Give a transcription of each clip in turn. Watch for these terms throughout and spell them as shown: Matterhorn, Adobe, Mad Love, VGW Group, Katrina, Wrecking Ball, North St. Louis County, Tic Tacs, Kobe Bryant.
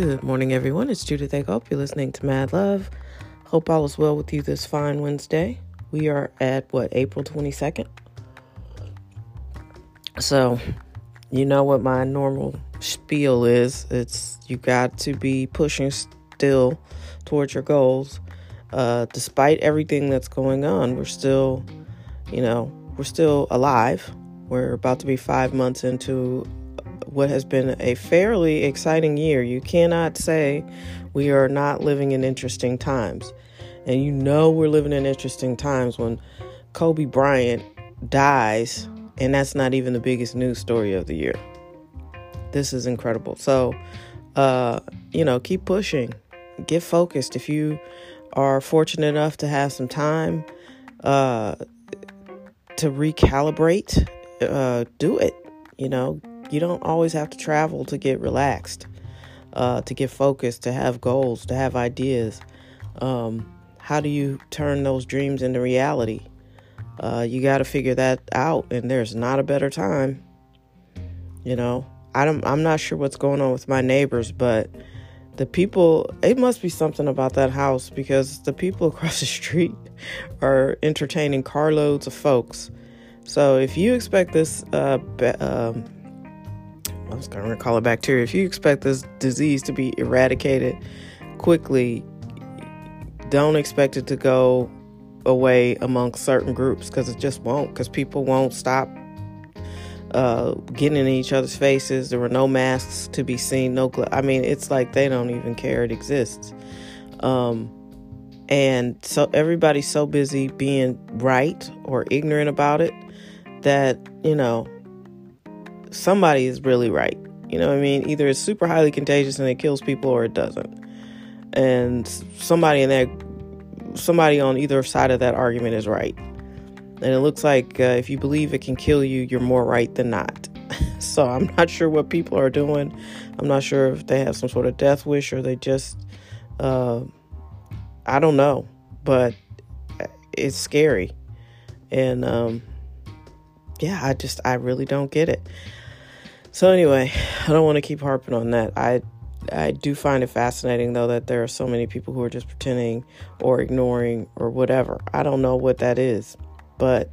Good morning, everyone. It's Judith A. Hope you're listening to Mad Love. Hope all is well with you this fine Wednesday. We are at, April 22nd? So, you know what my normal spiel is. It's you got to be pushing still towards your goals. Despite everything that's going on, we're still, we're still alive. We're about to be 5 months into what has been a fairly exciting year. You cannot say we are not living in interesting times. And we're living in interesting times when Kobe Bryant dies, and that's not even the biggest news story of the year. This is incredible. So, keep pushing. Get focused. If you are fortunate enough to have some time to recalibrate, do it. You don't always have to travel to get relaxed, to get focused, to have goals, to have ideas. How do you turn those dreams into reality? You got to figure that out, and there's not a better time. I'm not sure what's going on with my neighbors, but the people, it must be something about that house, because the people across the street are entertaining carloads of folks. So if you expect this, I was going to call it bacteria. If you expect this disease to be eradicated quickly, don't expect it to go away among certain groups, because it just won't, because people won't stop getting in each other's faces. There were no masks to be seen. It's like they don't even care it exists. And so everybody's so busy being right or ignorant about it that, somebody is really right. You know what I mean? Either it's super highly contagious and it kills people, or it doesn't. And somebody on either side of that argument is right. And it looks like if you believe it can kill you, you're more right than not. So I'm not sure what people are doing. I'm not sure if they have some sort of death wish, or they just, I don't know. But it's scary. And I really don't get it. So anyway, I don't want to keep harping on that. I do find it fascinating, though, that there are so many people who are just pretending or ignoring or whatever. I don't know what that is. But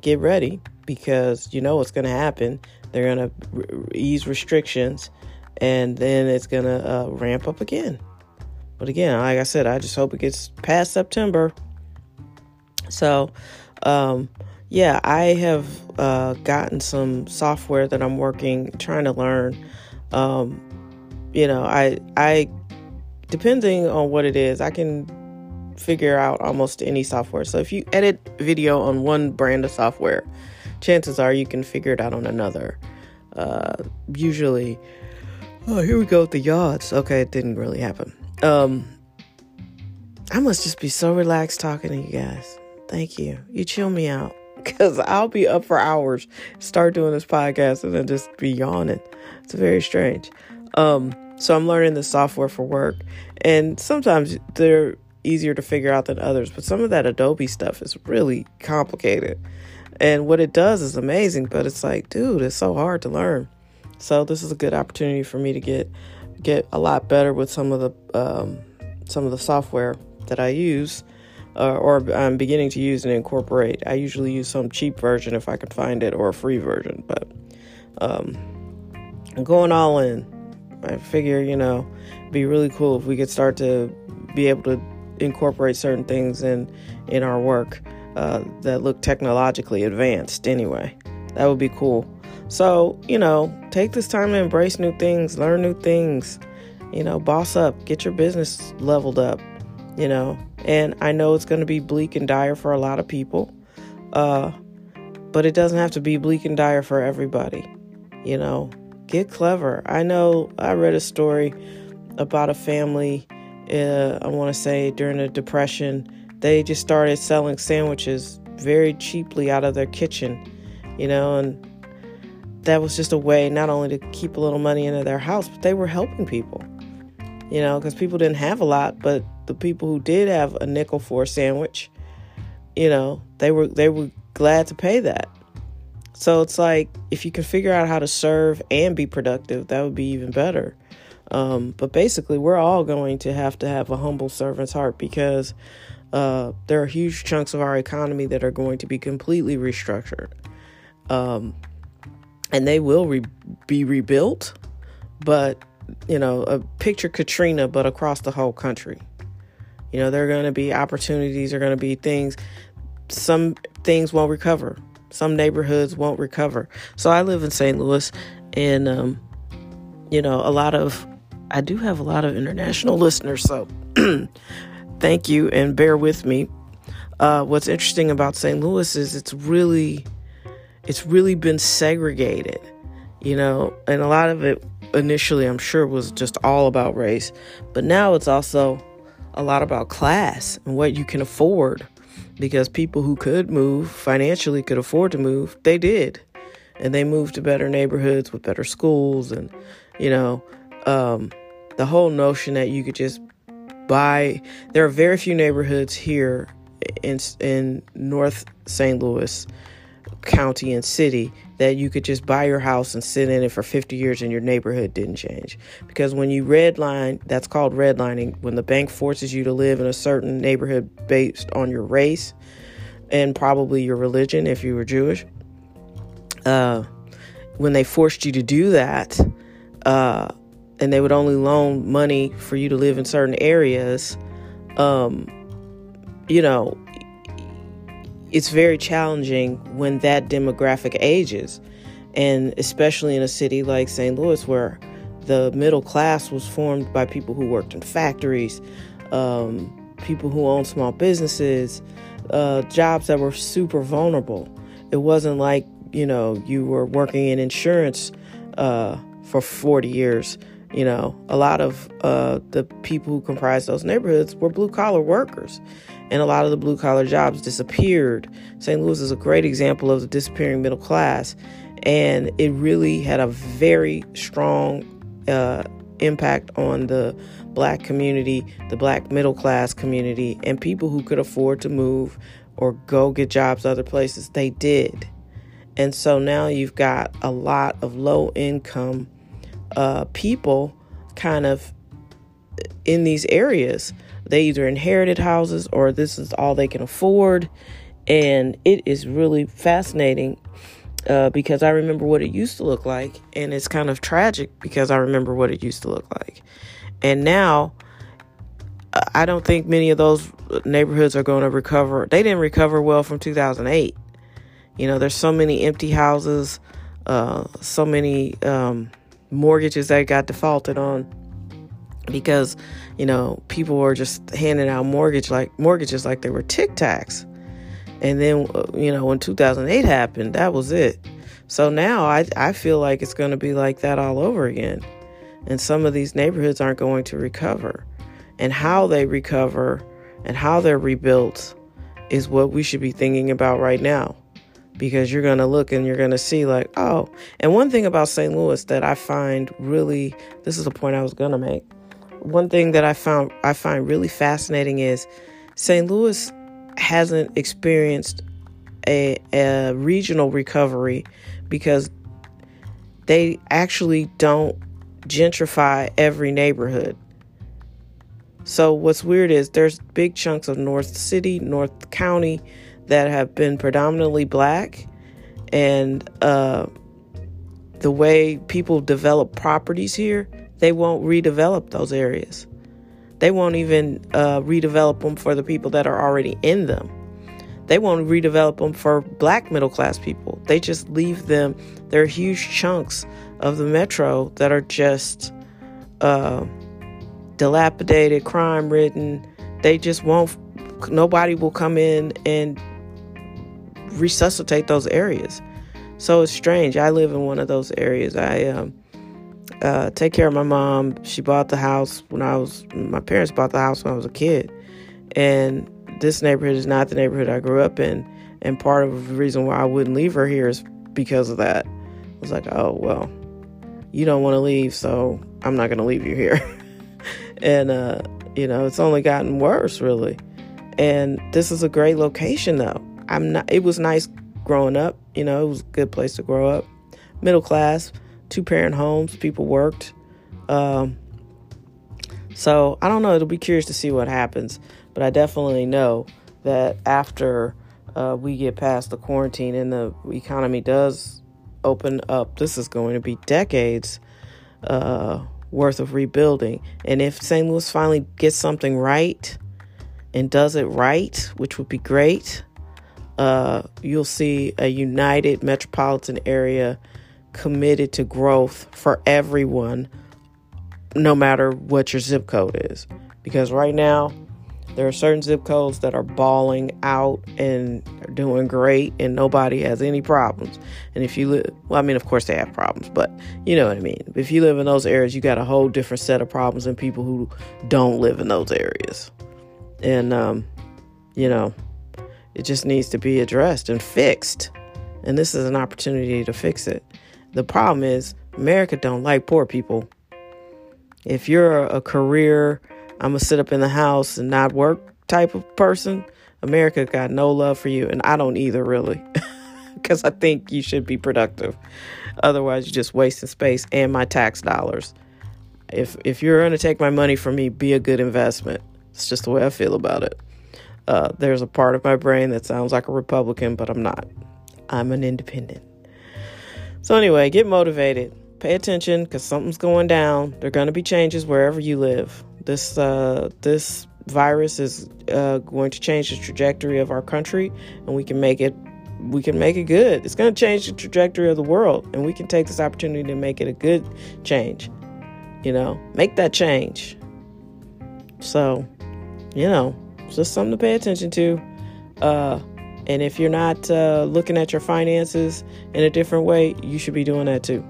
get ready, because you know what's going to happen. They're going to ease restrictions, and then it's going to ramp up again. But again, like I said, I just hope it gets past September. So, I have gotten some software that I'm trying to learn. I depending on what it is, I can figure out almost any software. So if you edit video on one brand of software, chances are you can figure it out on another. Usually, here we go with the yachts. Okay, it didn't really happen. I must just be so relaxed talking to you guys. Thank you. You chill me out, because I'll be up for hours, start doing this podcast, and then just be yawning. It's very strange. So I'm learning the software for work, and sometimes they're easier to figure out than others, but some of that Adobe stuff is really complicated, and what it does is amazing, but it's like, dude, it's so hard to learn. So this is a good opportunity for me to get a lot better with some of the software that I use, or I'm beginning to use and incorporate. I usually use some cheap version if I can find it, or a free version, but I'm going all in. I figure, it'd be really cool if we could start to be able to incorporate certain things in our work that look technologically advanced anyway. That would be cool. So, take this time to embrace new things, learn new things, boss up, get your business leveled up, and I know it's going to be bleak and dire for a lot of people, but it doesn't have to be bleak and dire for everybody. Get clever. I know I read a story about a family, I want to say during the Depression, they just started selling sandwiches very cheaply out of their kitchen, and that was just a way not only to keep a little money into their house, but they were helping people, because people didn't have a lot, but the people who did have a nickel for a sandwich, they were glad to pay that. So it's like, if you can figure out how to serve and be productive, that would be even better. But basically, we're all going to have a humble servant's heart, because there are huge chunks of our economy that are going to be completely restructured. And they will be rebuilt. But, you know, picture Katrina, but across the whole country. You know, there are going to be opportunities, there are going to be things. Some things won't recover. Some neighborhoods won't recover. So I live in St. Louis, and, you know, I do have a lot of international listeners, so thank you and bear with me. What's interesting about St. Louis is it's really been segregated, you know, and a lot of it initially, I'm sure, was just all about race, but now it's also a lot about class and what you can afford, because people who could move financially could afford to move. They did. And they moved to better neighborhoods with better schools. And, you know, the whole notion that you could just buy. There are very few neighborhoods here in North St. Louis County and city that you could just buy your house and sit in it for 50 years and your neighborhood didn't change. Because when you redline, that's called redlining. When the bank forces you to live in a certain neighborhood based on your race and probably your religion if you were Jewish. When they forced you to do that, and they would only loan money for you to live in certain areas, you know, it's very challenging when that demographic ages. And especially in a city like St. Louis, where the middle class was formed by people who worked in factories, people who owned small businesses, jobs that were super vulnerable. It wasn't like, you know, you were working in insurance for 40 years. You know, a lot of the people who comprised those neighborhoods were blue collar workers, and a lot of the blue collar jobs disappeared. St. Louis is a great example of the disappearing middle class, and it really had a very strong impact on the black community, the black middle class community, and people who could afford to move or go get jobs other places. They did. And so now you've got a lot of low income people kind of in these areas. They either inherited houses or this is all they can afford. And it is really fascinating because I remember what it used to look like. And it's kind of tragic because I remember what it used to look like. And now I don't think many of those neighborhoods are going to recover. They didn't recover well from 2008. You know, there's so many empty houses, so many mortgages that got defaulted on because, you know, people were just handing out mortgages like they were Tic Tacs. And then, you know, when 2008 happened, that was it. So now I feel like it's going to be like that all over again. And some of these neighborhoods aren't going to recover. And how they recover and how they're rebuilt is what we should be thinking about right now. Because you're going to look and you're going to see like, oh. And one thing about St. Louis that I find really, this is a point I was going to make. One thing that I find really fascinating is St. Louis hasn't experienced a regional recovery because they actually don't gentrify every neighborhood. So what's weird is there's big chunks of North City, North County, that have been predominantly black, and the way people develop properties here, they won't redevelop those areas. They won't even redevelop them for the people that are already in them. They won't redevelop them for black middle class people. They just leave them. There are huge chunks of the metro that are just dilapidated, crime ridden. They just won't, nobody will come in and resuscitate those areas. So it's strange. I live in one of those areas. I take care of my mom. She bought the house when my parents bought the house when I was a kid, and this neighborhood is not the neighborhood I grew up in, and part of the reason why I wouldn't leave her here is because of that. I was like, oh well, you don't want to leave, so I'm not going to leave you here. And you know, it's only gotten worse really. And this is a great location though. It was nice growing up, you know, it was a good place to grow up. Middle class, 2-parent homes, people worked. So I don't know. It'll be curious to see what happens. But I definitely know that after we get past the quarantine and the economy does open up, this is going to be decades worth of rebuilding. And if St. Louis finally gets something right and does it right, which would be great, you'll see a united metropolitan area committed to growth for everyone, no matter what your zip code is. Because right now, there are certain zip codes that are balling out and are doing great, and nobody has any problems. And if you live, well, I mean, of course they have problems, but you know what I mean. If you live in those areas, you got a whole different set of problems than people who don't live in those areas. And, you know, it just needs to be addressed and fixed. And this is an opportunity to fix it. The problem is America don't like poor people. If you're a career, I'm going to sit up in the house and not work type of person, America got no love for you. And I don't either, really, because I think you should be productive. Otherwise, you're just wasting space and my tax dollars. If you're going to take my money from me, be a good investment. It's just the way I feel about it. There's a part of my brain that sounds like a Republican, but I'm not. I'm an independent. So anyway, get motivated. Pay attention, because something's going down. There are going to be changes wherever you live. This virus is going to change the trajectory of our country, and we can make it good. It's going to change the trajectory of the world, and we can take this opportunity to make it a good change. You know, make that change. So, you know, it's just something to pay attention to. And if you're not looking at your finances in a different way, you should be doing that too.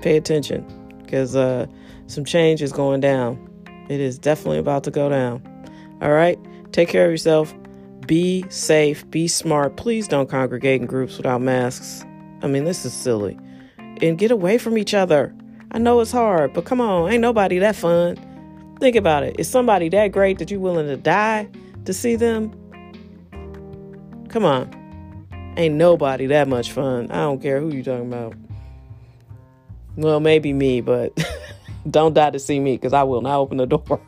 Pay attention, because some change is going down. It is definitely about to go down. All right. Take care of yourself. Be safe. Be smart. Please don't congregate in groups without masks. I mean, this is silly. And get away from each other. I know it's hard, but come on. Ain't nobody that fun. Think about it. Is somebody that great that you're willing to die to see them? Come on. Ain't nobody that much fun. I don't care who you talking about. Well, maybe me, but don't die to see me, because I will not open the door.